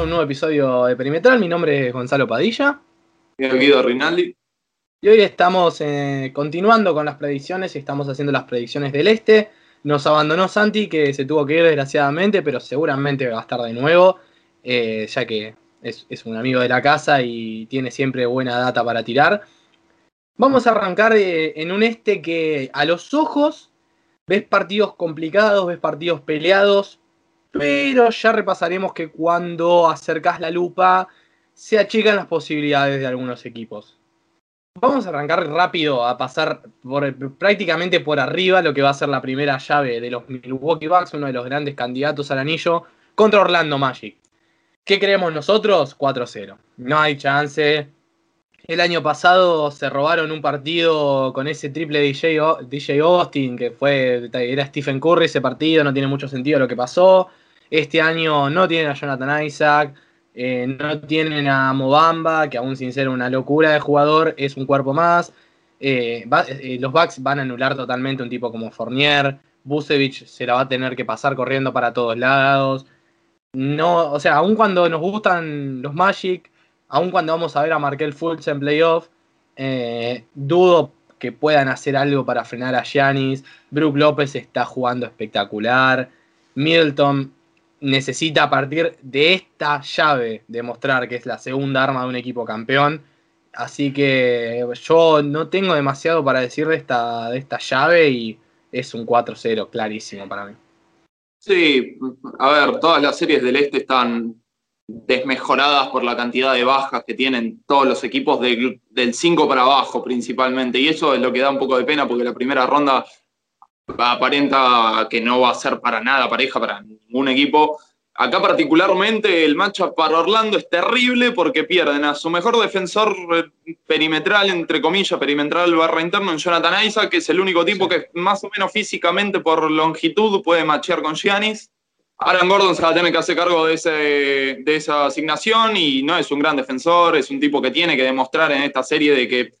a un nuevo episodio de Perimetral. Mi nombre es Gonzalo Padilla. Bienvenido, Rinaldi. Y hoy estamos continuando con las predicciones. Estamos haciendo las predicciones del Este. Nos abandonó Santi, que se tuvo que ir desgraciadamente, pero seguramente va a estar de nuevo, ya que es un amigo de la casa y tiene siempre buena data para tirar. Vamos a arrancar en un Este que a los ojos ves partidos complicados, ves partidos peleados, pero ya repasaremos que cuando acercás la lupa se achican las posibilidades de algunos equipos. Vamos a arrancar rápido a pasar prácticamente por arriba lo que va a ser la primera llave de los Milwaukee Bucks, uno de los grandes candidatos al anillo, contra Orlando Magic. ¿Qué creemos nosotros? 4-0. No hay chance. El año pasado se robaron un partido con ese triple DJ Austin, que era Stephen Curry ese partido, no tiene mucho sentido lo que pasó. Este año no tienen a Jonathan Isaac, no tienen a Mobamba, que aún sin ser una locura de jugador, es un cuerpo más. Los Bucks van a anular totalmente un tipo como Fournier. Vucevic se la va a tener que pasar corriendo para todos lados. No, o sea, aun cuando nos gustan los Magic, aun cuando vamos a ver a Markelle Fultz en playoff, dudo que puedan hacer algo para frenar a Giannis. Brook López está jugando espectacular. Middleton necesita, a partir de esta llave, demostrar que es la segunda arma de un equipo campeón. Así que yo no tengo demasiado para decir de esta llave y es un 4-0 clarísimo para mí. Sí, a ver, todas las series del Este están desmejoradas por la cantidad de bajas que tienen todos los equipos del 5 para abajo principalmente, y eso es lo que da un poco de pena, porque la primera ronda aparenta que no va a ser para nada pareja para ningún equipo. Acá particularmente el matchup para Orlando es terrible, porque pierden a su mejor defensor perimetral, entre comillas, perimetral barra interno, en Jonathan Isaac, que es el único tipo que más o menos físicamente por longitud puede machear con Giannis. Aaron Gordon se va a tener que hacer cargo de esa asignación, y no es un gran defensor, es un tipo que tiene que demostrar en esta serie de que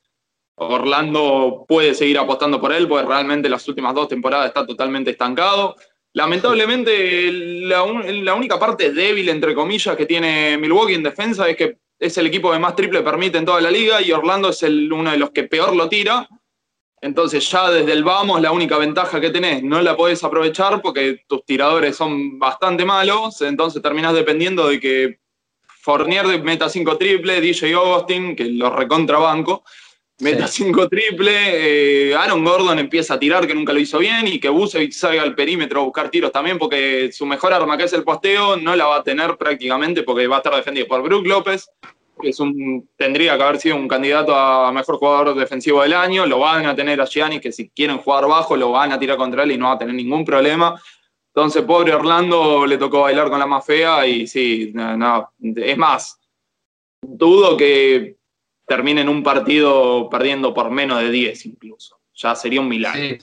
Orlando puede seguir apostando por él, porque realmente las últimas dos temporadas está totalmente estancado. Lamentablemente, la única parte débil, entre comillas, que tiene Milwaukee en defensa es que es el equipo que más triple permite en toda la liga, y Orlando es uno de los que peor lo tira. Entonces ya desde el vamos la única ventaja que tenés no la podés aprovechar porque tus tiradores son bastante malos, entonces terminás dependiendo de que Fournier meta 5 triple, DJ Austin, que los recontrabanco, meta 5 triple, Aaron Gordon empieza a tirar, que nunca lo hizo bien, y que Vucevic salga al perímetro a buscar tiros también, porque su mejor arma, que es el posteo, no la va a tener prácticamente porque va a estar defendido por Brook López, que tendría que haber sido un candidato a mejor jugador defensivo del año. Lo van a tener a Giannis, que si quieren jugar bajo lo van a tirar contra él y no va a tener ningún problema. Entonces, pobre Orlando, le tocó bailar con la más fea. Y sí, no, es más, dudo que terminen un partido perdiendo por menos de 10 incluso. Ya sería un milagro.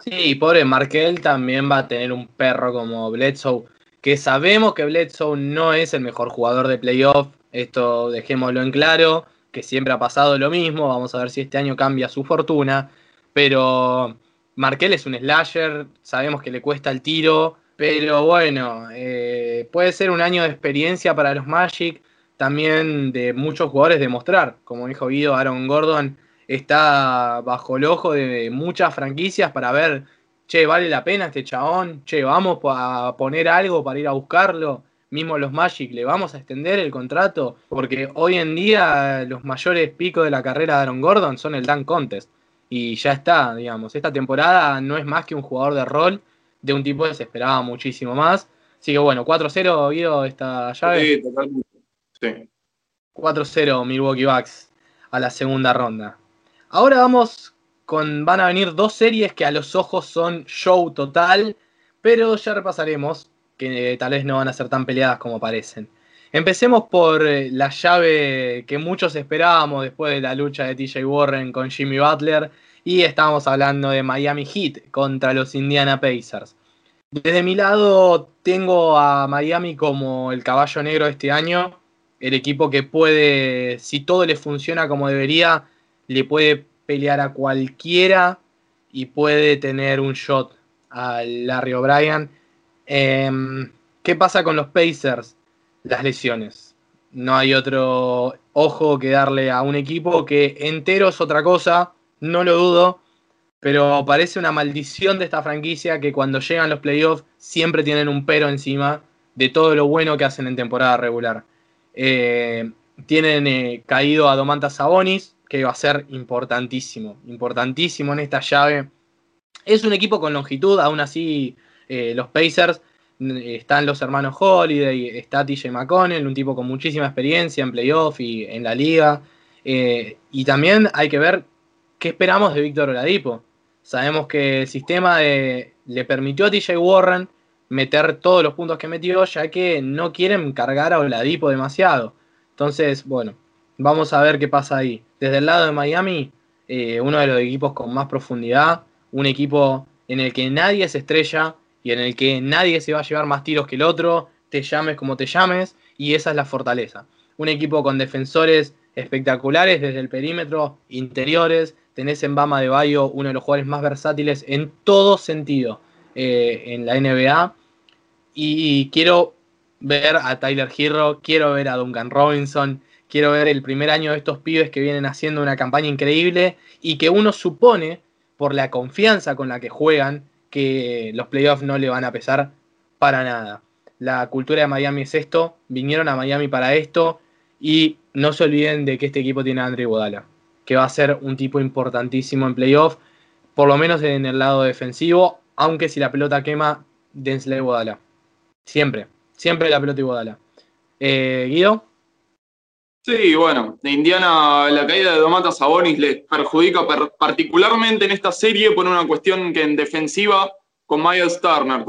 Sí, pobre Markelle también va a tener un perro como Bledsoe, que sabemos que Bledsoe no es el mejor jugador de playoff. Esto dejémoslo en claro, que siempre ha pasado lo mismo. Vamos a ver si este año cambia su fortuna. Pero Markelle es un slasher, sabemos que le cuesta el tiro. Pero bueno, puede ser un año de experiencia para los Magic, también de muchos jugadores demostrar. Como dijo Guido, Aaron Gordon está bajo el ojo de muchas franquicias para ver, che, vale la pena este chabón, che, vamos a poner algo para ir a buscarlo. Mismo los Magic, ¿le vamos a extender el contrato? Porque hoy en día los mayores picos de la carrera de Aaron Gordon son el Dunk Contest. Y ya está, digamos. Esta temporada no es más que un jugador de rol de un tipo que se esperaba muchísimo más. Así que bueno, 4-0, Guido, esta llave. Sí, totalmente. Sí. 4-0 Milwaukee Bucks a la segunda ronda. Ahora van a venir dos series que a los ojos son show total, pero ya repasaremos que tal vez no van a ser tan peleadas como parecen. Empecemos por la llave que muchos esperábamos después de la lucha de TJ Warren con Jimmy Butler, y estábamos hablando de Miami Heat contra los Indiana Pacers. Desde mi lado tengo a Miami como el caballo negro de este año, el equipo que puede, si todo le funciona como debería, le puede pelear a cualquiera y puede tener un shot a Larry O'Brien. ¿Qué pasa con los Pacers? las lesiones. No hay otro ojo que darle a un equipo que entero es otra cosa, no lo dudo, pero parece una maldición de esta franquicia que cuando llegan los playoffs siempre tienen un pero encima de todo lo bueno que hacen en temporada regular. Tienen caído a Domantas Sabonis, que va a ser importantísimo en esta llave. Es un equipo con longitud, aún así los Pacers, están los hermanos Holiday, está TJ McConnell, un tipo con muchísima experiencia en playoff y en la liga. Y también hay que ver qué esperamos de Víctor Oladipo. Sabemos que el sistema le permitió a TJ Warren meter todos los puntos que metió, ya que no quieren cargar a Oladipo demasiado. Entonces, bueno, vamos a ver qué pasa ahí. Desde el lado de Miami, uno de los equipos con más profundidad, un equipo en el que nadie se estrella y en el que nadie se va a llevar más tiros que el otro, te llames como te llames, y esa es la fortaleza. Un equipo con defensores espectaculares desde el perímetro, interiores, tenés en Bam Adebayo, uno de los jugadores más versátiles en todo sentido en la NBA, y quiero ver a Tyler Herro, quiero ver a Duncan Robinson, quiero ver el primer año de estos pibes que vienen haciendo una campaña increíble, y que uno supone, por la confianza con la que juegan, que los playoffs no le van a pesar para nada. La cultura de Miami es esto, vinieron a Miami para esto, y no se olviden de que este equipo tiene a Andre Iguodala, que va a ser un tipo importantísimo en playoff, por lo menos en el lado defensivo, aunque si la pelota quema, Denzel Iguodala. Siempre la pelota Iguodala. ¿Guido? Sí, bueno, de Indiana la caída de Domantas Sabonis les perjudica particularmente en esta serie por una cuestión que en defensiva con Miles Turner,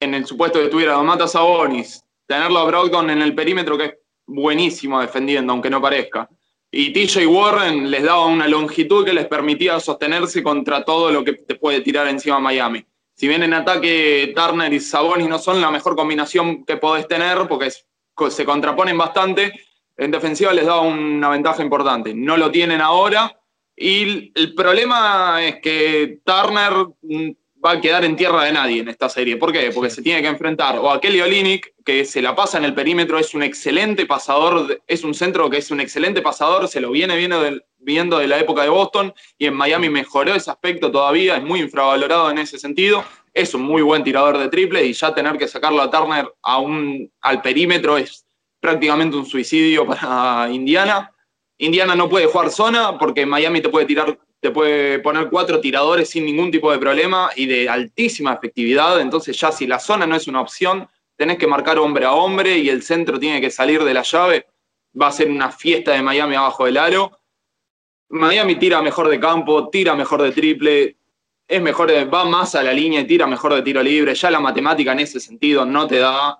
en el supuesto que tuviera Domantas Sabonis, tenerlo a Brogdon en el perímetro, que es buenísimo defendiendo, aunque no parezca, y TJ Warren les daba una longitud que les permitía sostenerse contra todo lo que te puede tirar encima Miami. Si bien en ataque Turner y Sabonis no son la mejor combinación que podés tener, porque se contraponen bastante, en defensiva les da una ventaja importante. No lo tienen ahora, y el problema es que Turner va a quedar en tierra de nadie en esta serie. ¿Por qué? Porque se tiene que enfrentar o a Kelly Olynyk, que se la pasa en el perímetro, es un excelente pasador, es un centro que es un excelente pasador, se lo viene viendo de la época de Boston, y en Miami mejoró ese aspecto todavía, es muy infravalorado en ese sentido, es un muy buen tirador de triple, y ya tener que sacarlo a Turner al perímetro es prácticamente un suicidio para Indiana. Indiana no puede jugar zona porque Miami te puede poner 4 tiradores sin ningún tipo de problema y de altísima efectividad. Entonces ya si la zona no es una opción, tenés que marcar hombre a hombre y el centro tiene que salir de la llave. Va a ser una fiesta de Miami abajo del aro. Miami tira mejor de campo, tira mejor de triple, va más a la línea y tira mejor de tiro libre. Ya la matemática en ese sentido no te da,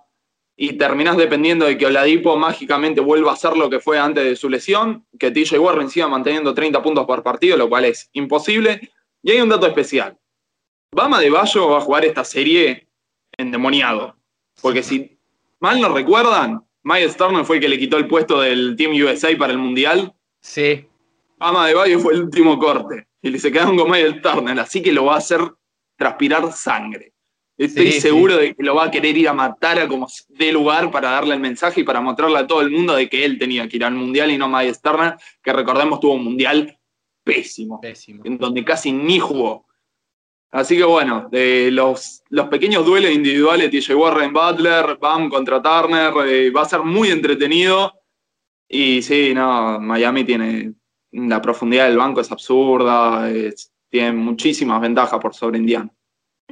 y terminás dependiendo de que Oladipo mágicamente vuelva a ser lo que fue antes de su lesión, que TJ Warren siga manteniendo 30 puntos por partido, lo cual es imposible. Y hay un dato especial. Bam Adebayo va a jugar esta serie endemoniado, porque si mal no recuerdan, Miles Turner fue el que le quitó el puesto del Team USA para el Mundial. Sí. Bam Adebayo fue el último corte, y se quedaron con Miles Turner, así que lo va a hacer transpirar sangre. Estoy seguro de que lo va a querer ir a matar a como dé lugar para darle el mensaje y para mostrarle a todo el mundo de que él tenía que ir al Mundial y no Miles Turner, que recordemos tuvo un Mundial pésimo, en donde casi ni jugó. Así que bueno, de los pequeños duelos individuales, TJ Warren, Butler, Bam contra Turner, va a ser muy entretenido. Y sí, no, Miami tiene la profundidad del banco, es absurda, tiene muchísimas ventajas por sobre Indiana.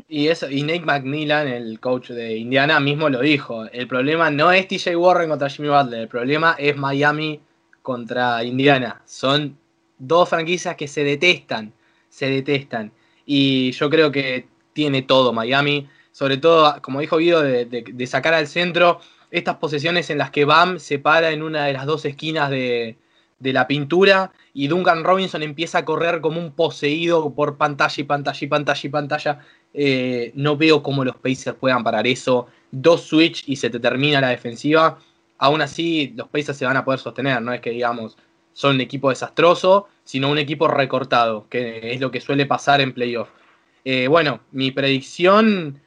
Y Nate McMillan, el coach de Indiana, mismo lo dijo. El problema no es TJ Warren contra Jimmy Butler, el problema es Miami contra Indiana. Son dos franquicias que se detestan. Y yo creo que tiene todo Miami, sobre todo, como dijo Guido, de sacar al centro estas posesiones en las que Bam se para en una de las dos esquinas de la pintura y Duncan Robinson empieza a correr como un poseído por pantalla. No veo cómo los Pacers puedan parar eso. 2 switch y se te termina la defensiva. Aún así, los Pacers se van a poder sostener. No es que, digamos, son un equipo desastroso, sino un equipo recortado, que es lo que suele pasar en playoff. Bueno, mi predicción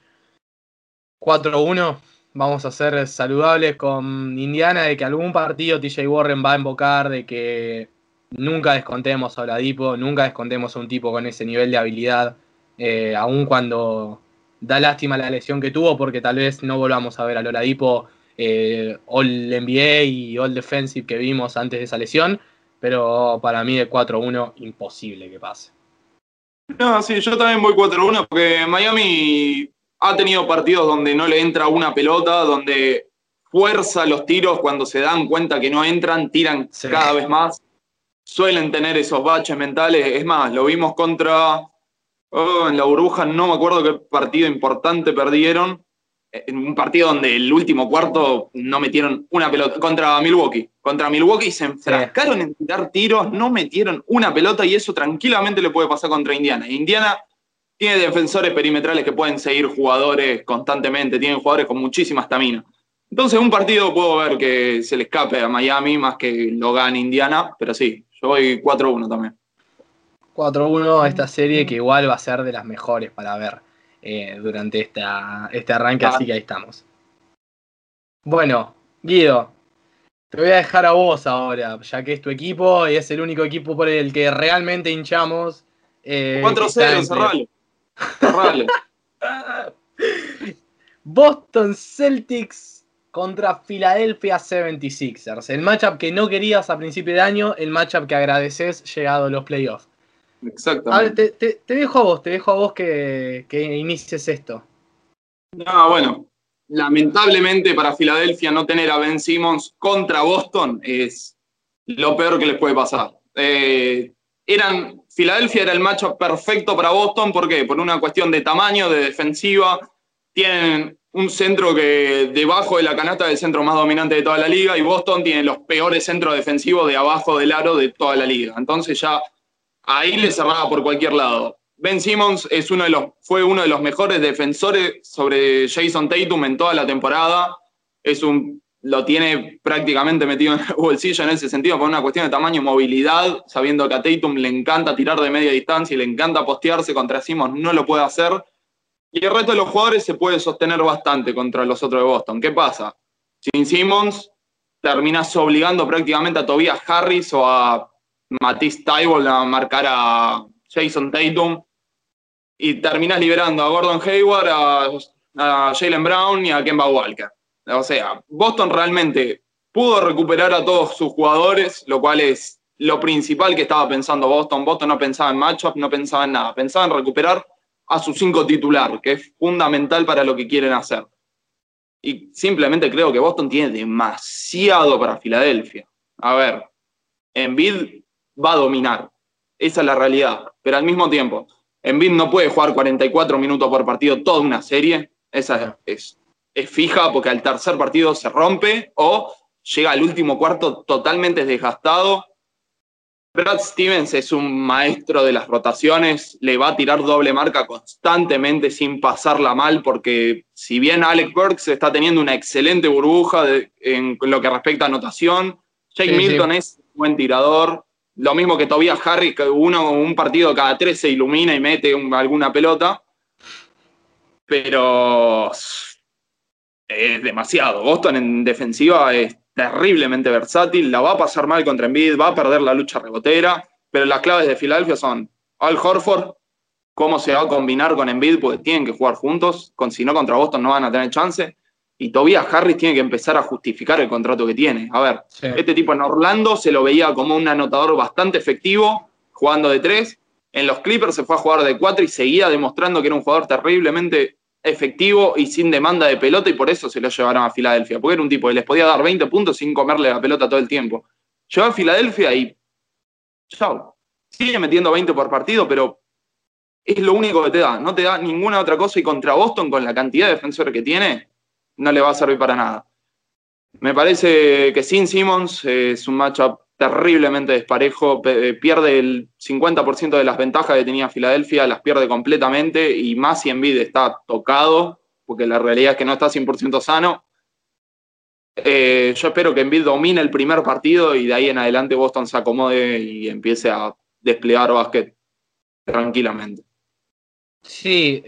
4-1 vamos a ser saludables con Indiana, de que algún partido TJ Warren va a invocar, de que nunca descontemos a Oladipo, nunca descontemos a un tipo con ese nivel de habilidad, aun cuando da lástima la lesión que tuvo, porque tal vez no volvamos a ver a Oladipo All NBA y All Defensive que vimos antes de esa lesión, pero para mí de 4-1 imposible que pase. No, sí, yo también voy 4-1 porque Miami ha tenido partidos donde no le entra una pelota, donde fuerza los tiros cuando se dan cuenta que no entran, tiran cada vez más. Suelen tener esos baches mentales. Es más, lo vimos contra... en la burbuja, no me acuerdo qué partido importante perdieron. En un partido donde el último cuarto no metieron una pelota. Contra Milwaukee. Contra Milwaukee se enfrascaron en tirar tiros, no metieron una pelota, y eso tranquilamente le puede pasar contra Indiana. Indiana tiene defensores perimetrales que pueden seguir jugadores constantemente, tienen jugadores con muchísima estamina. Entonces un partido puedo ver que se le escape a Miami más que lo gane Indiana, pero sí, yo voy 4-1 también. 4-1 a esta serie, que igual va a ser de las mejores para ver durante este arranque, así que ahí estamos. Bueno, Guido, te voy a dejar a vos ahora, ya que es tu equipo y es el único equipo por el que realmente hinchamos. 4-0, cerralo. Boston Celtics contra Philadelphia 76ers. El matchup que no querías a principio de año, el matchup que agradeces llegado a los playoffs. Exactamente. A ver, te dejo a vos, que inicies esto. No, bueno, lamentablemente para Filadelfia no tener a Ben Simmons contra Boston es lo peor que les puede pasar. Filadelfia era el matchup perfecto para Boston, ¿por qué? Por una cuestión de tamaño, de defensiva. Tienen un centro que debajo de la canasta es el centro más dominante de toda la liga, y Boston tiene los peores centros defensivos de abajo del aro de toda la liga. Entonces ya... ahí le cerraba por cualquier lado. Ben Simmons fue uno de los mejores defensores sobre Jason Tatum en toda la temporada. Lo tiene prácticamente metido en el bolsillo en ese sentido, por una cuestión de tamaño y movilidad, sabiendo que a Tatum le encanta tirar de media distancia y le encanta postearse. Contra Simmons no lo puede hacer. Y el resto de los jugadores se puede sostener bastante contra los otros de Boston. ¿Qué pasa? Sin Simmons terminás obligando prácticamente a Tobias Harris o a Matisse Thybulle a marcar a Jason Tatum, y terminás liberando a Gordon Hayward, a Jaylen Brown y a Kemba Walker. O sea, Boston realmente pudo recuperar a todos sus jugadores, lo cual es lo principal que estaba pensando Boston. Boston no pensaba en matchup, no pensaba en nada, pensaba en recuperar a su 5 titular, que es fundamental para lo que quieren hacer. Y simplemente creo que Boston tiene demasiado para Filadelfia. A ver, Embiid va a dominar, esa es la realidad, pero al mismo tiempo Embiid no puede jugar 44 minutos por partido toda una serie, esa es fija, porque al tercer partido se rompe o llega al último cuarto totalmente desgastado. Brad Stevens es un maestro de las rotaciones, le va a tirar doble marca constantemente sin pasarla mal, porque si bien Alec Burks está teniendo una excelente burbuja en lo que respecta a anotación, Jake Milton es un buen tirador. Lo mismo que Tobias Harris, que un partido cada 3 se ilumina y mete alguna pelota. Pero es demasiado. Boston en defensiva es terriblemente versátil. La va a pasar mal contra Embiid, va a perder la lucha rebotera. Pero las claves de Filadelfia son Al Horford, cómo se va a combinar con Embiid, porque tienen que jugar juntos. Si no, contra Boston no van a tener chance. Y Tobias Harris tiene que empezar a justificar el contrato que tiene. A ver, Este tipo en Orlando se lo veía como un anotador bastante efectivo, jugando de 3. En los Clippers se fue a jugar de 4 y seguía demostrando que era un jugador terriblemente efectivo y sin demanda de pelota, y por eso se lo llevaron a Filadelfia, porque era un tipo que les podía dar 20 puntos sin comerle la pelota todo el tiempo. Llegó a Filadelfia y... chao. Sigue metiendo 20 por partido, pero es lo único que te da. No te da ninguna otra cosa, y contra Boston, con la cantidad de defensores que tiene, no le va a servir para nada. Me parece que sin Simmons es un matchup terriblemente desparejo. Pierde el 50% de las ventajas que tenía Filadelfia, las pierde completamente, y más si Embiid está tocado, porque la realidad es que no está 100% sano. Yo espero que Embiid domine el primer partido y de ahí en adelante Boston se acomode y empiece a desplegar básquet tranquilamente. Sí,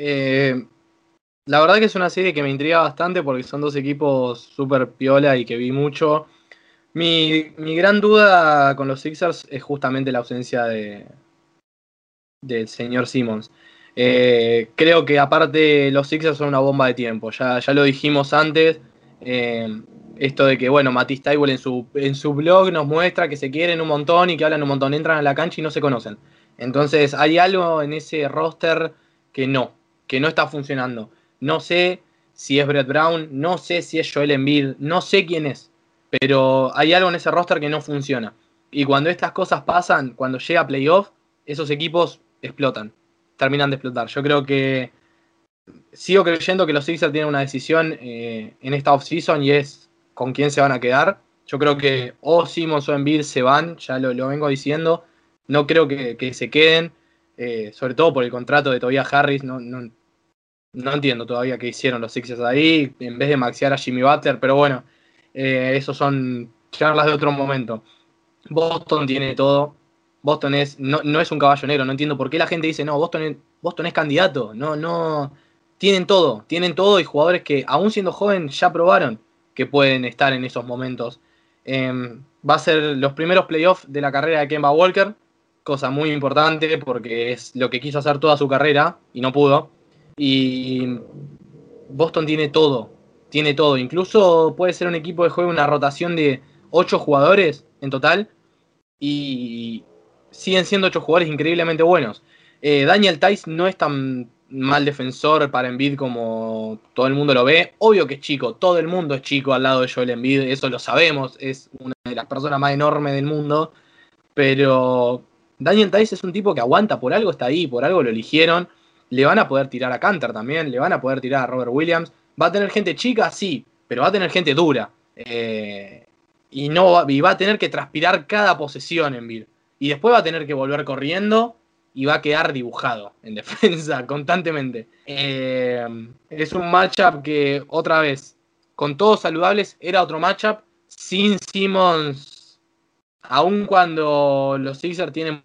La verdad que es una serie que me intriga bastante porque son dos equipos súper piola y que vi mucho. Mi gran duda con los Sixers es justamente la ausencia del señor Simmons. Creo que aparte los Sixers son una bomba de tiempo. Ya lo dijimos antes. Esto de que, bueno, Matisse Thybulle en su blog nos muestra que se quieren un montón y que hablan un montón. Entran a la cancha y no se conocen. Entonces hay algo en ese roster que no está funcionando. No sé si es Brett Brown, no sé si es Joel Embiid, no sé quién es. Pero hay algo en ese roster que no funciona. Y cuando estas cosas pasan, cuando llega playoff, esos equipos explotan. Terminan de explotar. Yo creo que sigo creyendo que los Sixers tienen una decisión en esta offseason y es con quién se van a quedar. Yo creo que o Simmons o Embiid se van, ya lo vengo diciendo. No creo que se queden, sobre todo por el contrato de Tobias Harris. No entiendo todavía qué hicieron los Sixers ahí, en vez de maxiar a Jimmy Butler, pero bueno. Esos son charlas de otro momento. Boston tiene todo. Boston no es un caballo negro. No entiendo por qué la gente dice, no, Boston es candidato. No. Tienen todo y jugadores que, aún siendo joven, ya probaron que pueden estar en esos momentos. Va a ser los primeros playoffs de la carrera de Kemba Walker, cosa muy importante porque es lo que quiso hacer toda su carrera y no pudo. Y Boston tiene todo. Tiene todo, incluso puede ser un equipo que juegue una rotación de 8 jugadores en total y siguen siendo 8 jugadores increíblemente buenos. Daniel Tice no es tan mal defensor para Embiid como todo el mundo lo ve. Obvio que es chico, todo el mundo es chico al lado de Joel Embiid, eso lo sabemos, es una de las personas más enormes del mundo. Pero Daniel Tice es un tipo que aguanta, por algo está ahí, por algo lo eligieron. Le van a poder tirar a Kanter también, le van a poder tirar a Robert Williams. ¿Va a tener gente chica? Sí, pero va a tener gente dura. Y va a tener que transpirar cada posesión en Embiid. Y después va a tener que volver corriendo y va a quedar dibujado en defensa constantemente. Es un matchup que, otra vez, con todos saludables, era otro matchup. Sin Simmons, aun cuando los Sixers tienen...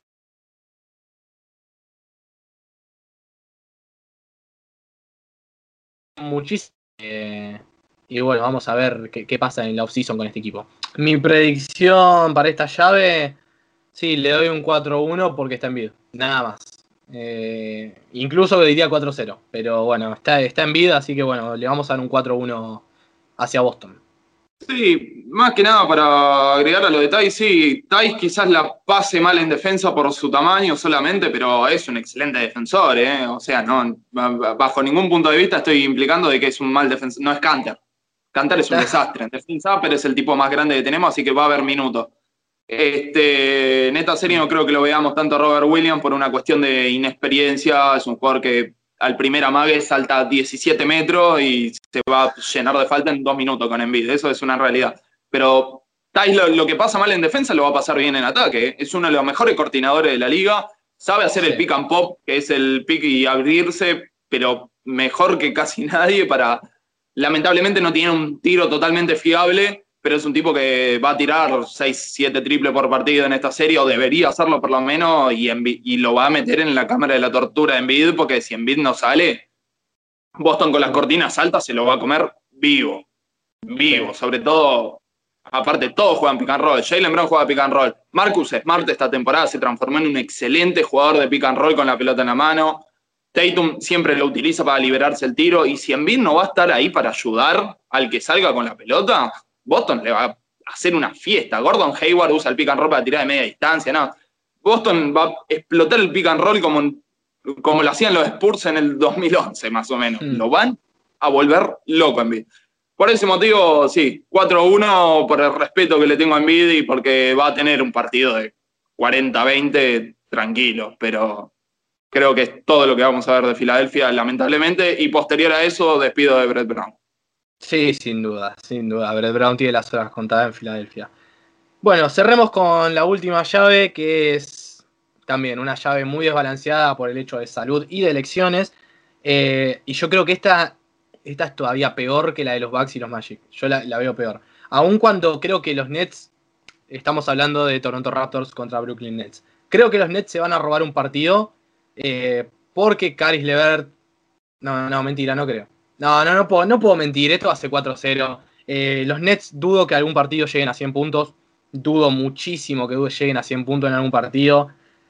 muchísimo. Y bueno, vamos a ver qué pasa en la offseason con este equipo. Mi predicción para esta llave, sí, le doy un 4-1 porque está en vida, nada más. Incluso diría 4-0, pero bueno, está en vida, así que bueno, le vamos a dar un 4-1 hacia Boston. Sí, más que nada para agregar a los detalles, sí, Tice quizás la pase mal en defensa por su tamaño solamente, pero es un excelente defensor, ¿eh? O sea, no, bajo ningún punto de vista estoy implicando de que es un mal defensor, no es Kanter. Kanter es un desastre en defensa, pero es el tipo más grande que tenemos, así que va a haber minutos. En esta serie no creo que lo veamos tanto a Robert Williams por una cuestión de inexperiencia, es un jugador que al primer amague salta 17 metros y se va a llenar de falta en 2 minutos con Embiid, eso es una realidad. Pero Tice lo que pasa mal en defensa lo va a pasar bien en ataque, es uno de los mejores coordinadores de la liga, sabe hacer el pick and pop, que es el pick y abrirse, pero mejor que casi nadie para... Lamentablemente no tiene un tiro totalmente fiable, pero es un tipo que va a tirar 6-7 triples por partido en esta serie, o debería hacerlo por lo menos, y lo va a meter en la cámara de la tortura de Embiid, porque si Embiid no sale, Boston con las cortinas altas se lo va a comer vivo, sobre todo, aparte todos juegan pick and roll, Jaylen Brown juega pick and roll, Marcus Smart esta temporada se transformó en un excelente jugador de pick and roll con la pelota en la mano, Tatum siempre lo utiliza para liberarse el tiro, y si Embiid no va a estar ahí para ayudar al que salga con la pelota... Boston le va a hacer una fiesta. Gordon Hayward usa el pick and roll para tirar de media distancia. No. Boston va a explotar el pick and roll como lo hacían los Spurs en el 2011, más o menos. Lo van a volver loco a Embiid. Por ese motivo, sí, 4-1 por el respeto que le tengo a Embiid y porque va a tener un partido de 40-20 tranquilo, pero creo que es todo lo que vamos a ver de Filadelfia, lamentablemente, y posterior a eso, despido de Brett Brown. Sí, sin duda. Brett Brown tiene las horas contadas en Filadelfia. Bueno, cerremos con la última llave, que es también una llave muy desbalanceada por el hecho de salud y de elecciones. Y yo creo que esta es todavía peor que la de los Bucks y los Magic. Yo la veo peor. Aun cuando creo que los Nets, estamos hablando de Toronto Raptors contra Brooklyn Nets. Creo que los Nets se van a robar un partido porque Caris Levert... No, mentira, no creo. No puedo mentir, esto hace 4-0. Los Nets dudo que algún partido lleguen a 100 puntos. Dudo muchísimo que lleguen a 100 puntos en algún partido.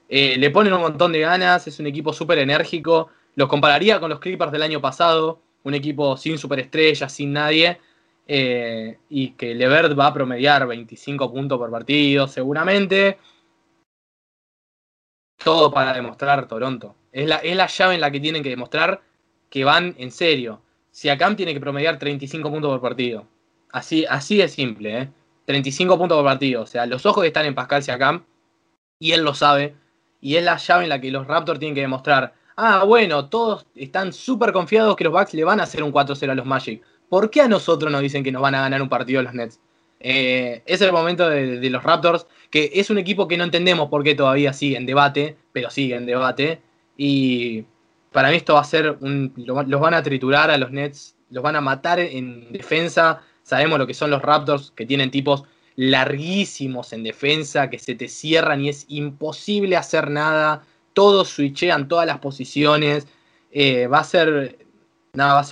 Le ponen un montón de ganas, es un equipo súper enérgico. Los compararía con los Clippers del año pasado, un equipo sin superestrellas, sin nadie, y que Levert va a promediar 25 puntos por partido seguramente. Todo para demostrar Toronto. Es la llave en la que tienen que demostrar que van en serio. Siakam tiene que promediar 35 puntos por partido. Así de simple, 35 puntos por partido. O sea, los ojos están en Pascal Siakam y él lo sabe. Y es la llave en la que los Raptors tienen que demostrar: ah, bueno, todos están súper confiados que los Bucks le van a hacer un 4-0 a los Magic. ¿Por qué a nosotros nos dicen que nos van a ganar un partido los Nets? Es el momento de los Raptors, que es un equipo que no entendemos por qué todavía sigue en debate, pero sigue en debate. Y para mí esto va a ser los van a triturar a los Nets, los van a matar en defensa. Sabemos lo que son los Raptors, que tienen tipos larguísimos en defensa, que se te cierran y es imposible hacer nada. Todos switchean todas las posiciones. Va a ser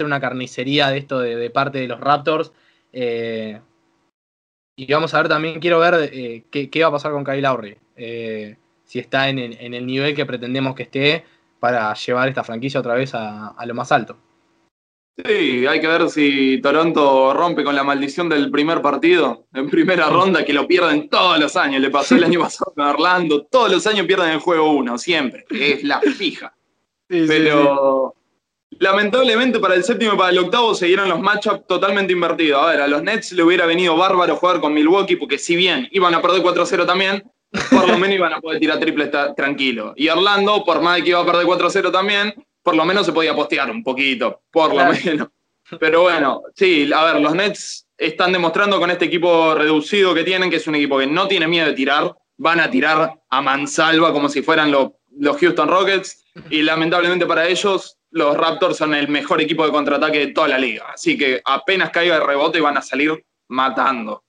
una carnicería de esto de parte de los Raptors. Y vamos a ver también, quiero ver qué va a pasar con Kyle Lowry. Si está en el nivel que pretendemos que esté para llevar esta franquicia otra vez a lo más alto. Sí, hay que ver si Toronto rompe con la maldición del primer partido en primera ronda, que lo pierden todos los años. Le pasó el año pasado a Orlando, todos los años pierden el juego 1, siempre, es la fija. Sí, pero sí. Lamentablemente para el séptimo y para el octavo se dieron los matchups totalmente invertidos. A ver, a los Nets le hubiera venido bárbaro jugar con Milwaukee, porque si bien iban a perder 4-0 también, por lo menos iban a poder tirar triples tranquilo. Y Orlando, por más que iba a perder 4-0 también, por lo menos se podía postear un poquito, por lo menos. Pero bueno, sí, a ver, los Nets están demostrando con este equipo reducido que tienen, que es un equipo que no tiene miedo de tirar, van a tirar a mansalva como si fueran los Houston Rockets, y lamentablemente para ellos, los Raptors son el mejor equipo de contraataque de toda la liga, así que apenas caiga el rebote van a salir matando.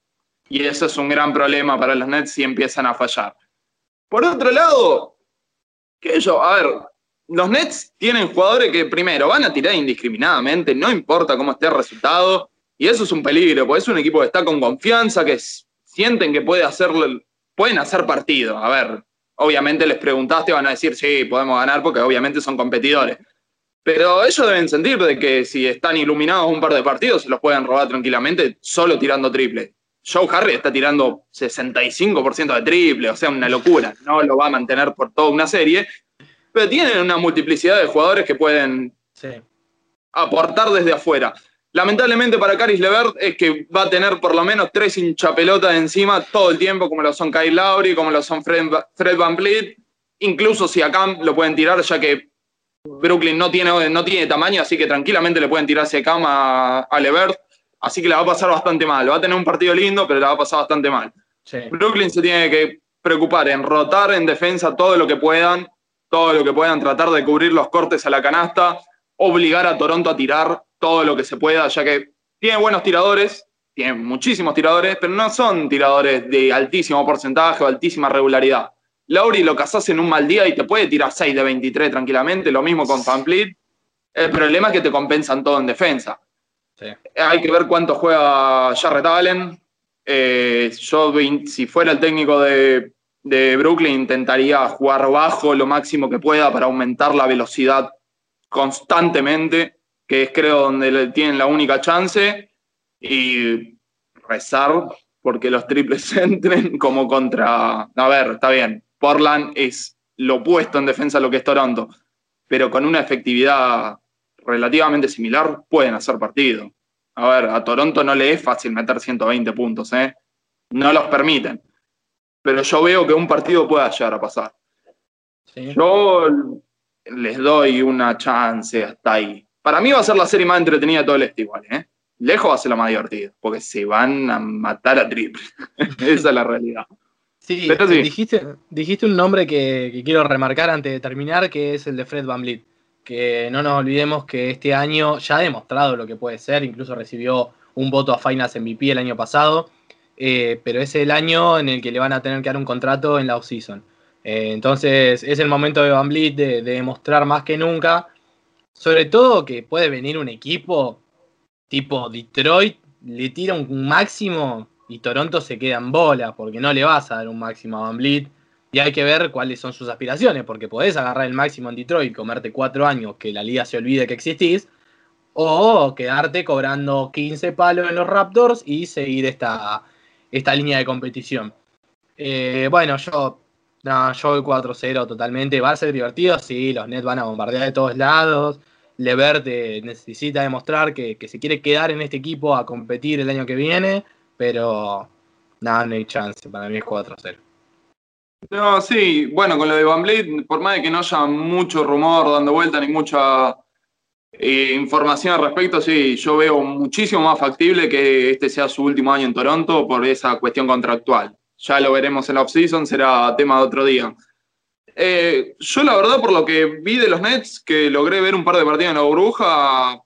Y eso es un gran problema para los Nets si empiezan a fallar. Por otro lado, los Nets tienen jugadores que primero van a tirar indiscriminadamente, no importa cómo esté el resultado, y eso es un peligro, porque es un equipo que está con confianza, que sienten que pueden hacer partido. A ver, obviamente les preguntaste, van a decir sí, podemos ganar, porque obviamente son competidores. Pero ellos deben sentir de que si están iluminados un par de partidos, se los pueden robar tranquilamente solo tirando triple. Joe Harris está tirando 65% de triple, o sea, una locura. No lo va a mantener por toda una serie, pero tienen una multiplicidad de jugadores que pueden aportar desde afuera. Lamentablemente para Caris Levert es que va a tener por lo menos 3 hinchapelotas encima todo el tiempo, como lo son Kyle Lowry, como lo son Fred Van Vliet. Incluso si acá lo pueden tirar, ya que Brooklyn no tiene tamaño, así que tranquilamente le pueden tirar hacia acá a Levert. Así que la va a pasar bastante mal. Va a tener un partido lindo, pero la va a pasar bastante mal. Sí. Brooklyn se tiene que preocupar en rotar en defensa todo lo que puedan, tratar de cubrir los cortes a la canasta, obligar a Toronto a tirar todo lo que se pueda, ya que tiene buenos tiradores, tiene muchísimos tiradores, pero no son tiradores de altísimo porcentaje o altísima regularidad. Lowry lo cazás en un mal día y te puede tirar 6 de 23 tranquilamente, lo mismo con Van Vliet. El problema es que te compensan todo en defensa. Sí. Hay que ver cuánto juega Jarrett Allen. Yo, si fuera el técnico de Brooklyn, intentaría jugar bajo lo máximo que pueda para aumentar la velocidad constantemente, que es creo donde tienen la única chance, y rezar porque los triples entren como contra... A ver, está bien, Portland es lo opuesto en defensa a lo que es Toronto, pero con una efectividad relativamente similar, pueden hacer partido. A ver, a Toronto no le es fácil meter 120 puntos, no los permiten. Pero yo veo que un partido pueda llegar a pasar. Sí. Yo les doy una chance hasta ahí. Para mí va a ser la serie más entretenida de todo el este igual, Lejos va a ser la más divertida, porque se van a matar a triple. Esa es la realidad. Sí, pero sí. Dijiste un nombre que quiero remarcar antes de terminar, que es el de Fred VanVleet. Que no nos olvidemos que este año ya ha demostrado lo que puede ser, incluso recibió un voto a Finals MVP el año pasado, pero es el año en el que le van a tener que dar un contrato en la off-season. Entonces es el momento de Van Vliet de demostrar más que nunca Sobre todo que puede venir un equipo tipo Detroit, le tira un máximo y Toronto se queda en bola, porque no le vas a dar un máximo a Van Vliet. Y hay que ver cuáles son sus aspiraciones, porque podés agarrar el máximo en Detroit, comerte 4 años, que la liga se olvide que existís, o quedarte cobrando 15 palos en los Raptors y seguir esta línea de competición. Yo voy 4-0 totalmente. ¿Va a ser divertido? Sí, los Nets van a bombardear de todos lados. Levert necesita demostrar que se quiere quedar en este equipo a competir el año que viene, pero no hay chance. Para mí es 4-0. No, sí, bueno, con lo de Van Vliet, por más de que no haya mucho rumor dando vuelta ni mucha información al respecto, sí, yo veo muchísimo más factible que este sea su último año en Toronto por esa cuestión contractual. Ya lo veremos en la off-season, será tema de otro día. Yo la verdad, por lo que vi de los Nets, que logré ver un par de partidos en la burbuja,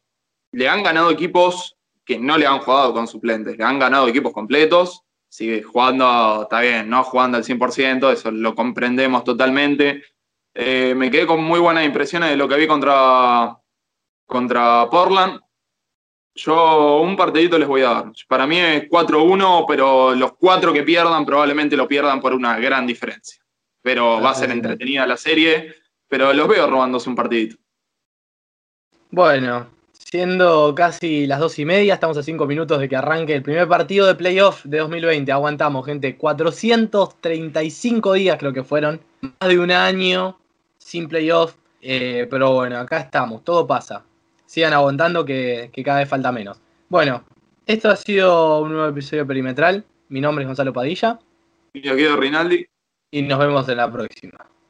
le han ganado equipos que no le han jugado con suplentes, le han ganado equipos completos. Sigue jugando, está bien, no jugando al 100%, eso lo comprendemos totalmente. Me quedé con muy buenas impresiones de lo que vi contra Portland. Yo un partidito les voy a dar. Para mí es 4-1, pero los 4 que pierdan probablemente lo pierdan por una gran diferencia. Pero va a ser entretenida la serie, pero los veo robándose un partidito. Bueno, siendo casi las 2:30, estamos a 5 minutos de que arranque el primer partido de playoff de 2020. Aguantamos, gente. 435 días creo que fueron. Más de un año sin playoff. Pero bueno, acá estamos. Todo pasa. Sigan aguantando que cada vez falta menos. Bueno, esto ha sido un nuevo episodio perimetral. Mi nombre es Gonzalo Padilla. Y yo quedo Rinaldi. Y nos vemos en la próxima.